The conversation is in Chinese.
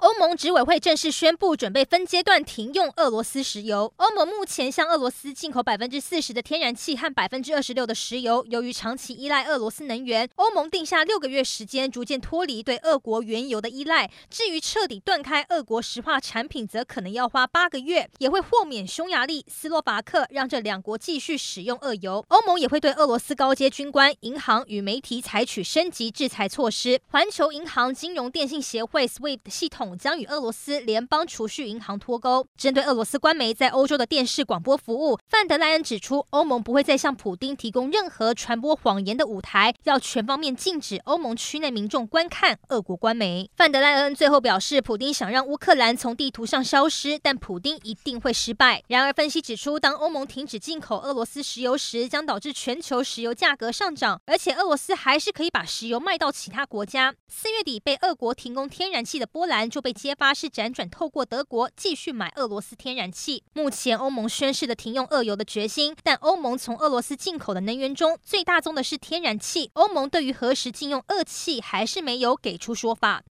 欧盟执委会正式宣布，准备分阶段停用俄罗斯石油。欧盟目前向俄罗斯进口 40% 的天然气和 26% 的石油。由于长期依赖俄罗斯能源，欧盟定下6个月时间，逐渐脱离对俄国原油的依赖。至于彻底断开俄国石化产品，则可能要花8个月，也会豁免匈牙利、斯洛伐克，让这2国继续使用俄油。欧盟也会对俄罗斯高阶军官、银行与媒体采取升级制裁措施。环球银行金融电信协会 SWIFT 系统将与俄罗斯联邦储蓄银行脱钩。针对俄罗斯官媒在欧洲的电视广播服务，范德莱恩指出，欧盟不会再向普丁提供任何传播谎言的舞台，要全方面禁止欧盟区内民众观看俄国官媒。范德莱恩最后表示，普丁想让乌克兰从地图上消失，但普丁一定会失败。然而，分析指出，当欧盟停止进口俄罗斯石油时，将导致全球石油价格上涨，而且俄罗斯还是可以把石油卖到其他国家。4月底被俄国停工天然气的波兰就被揭发是辗转透过德国继续买俄罗斯天然气。目前欧盟宣示的停用俄油的决心，但欧盟从俄罗斯进口的能源中最大宗的是天然气。欧盟对于何时禁用俄气还是没有给出说法。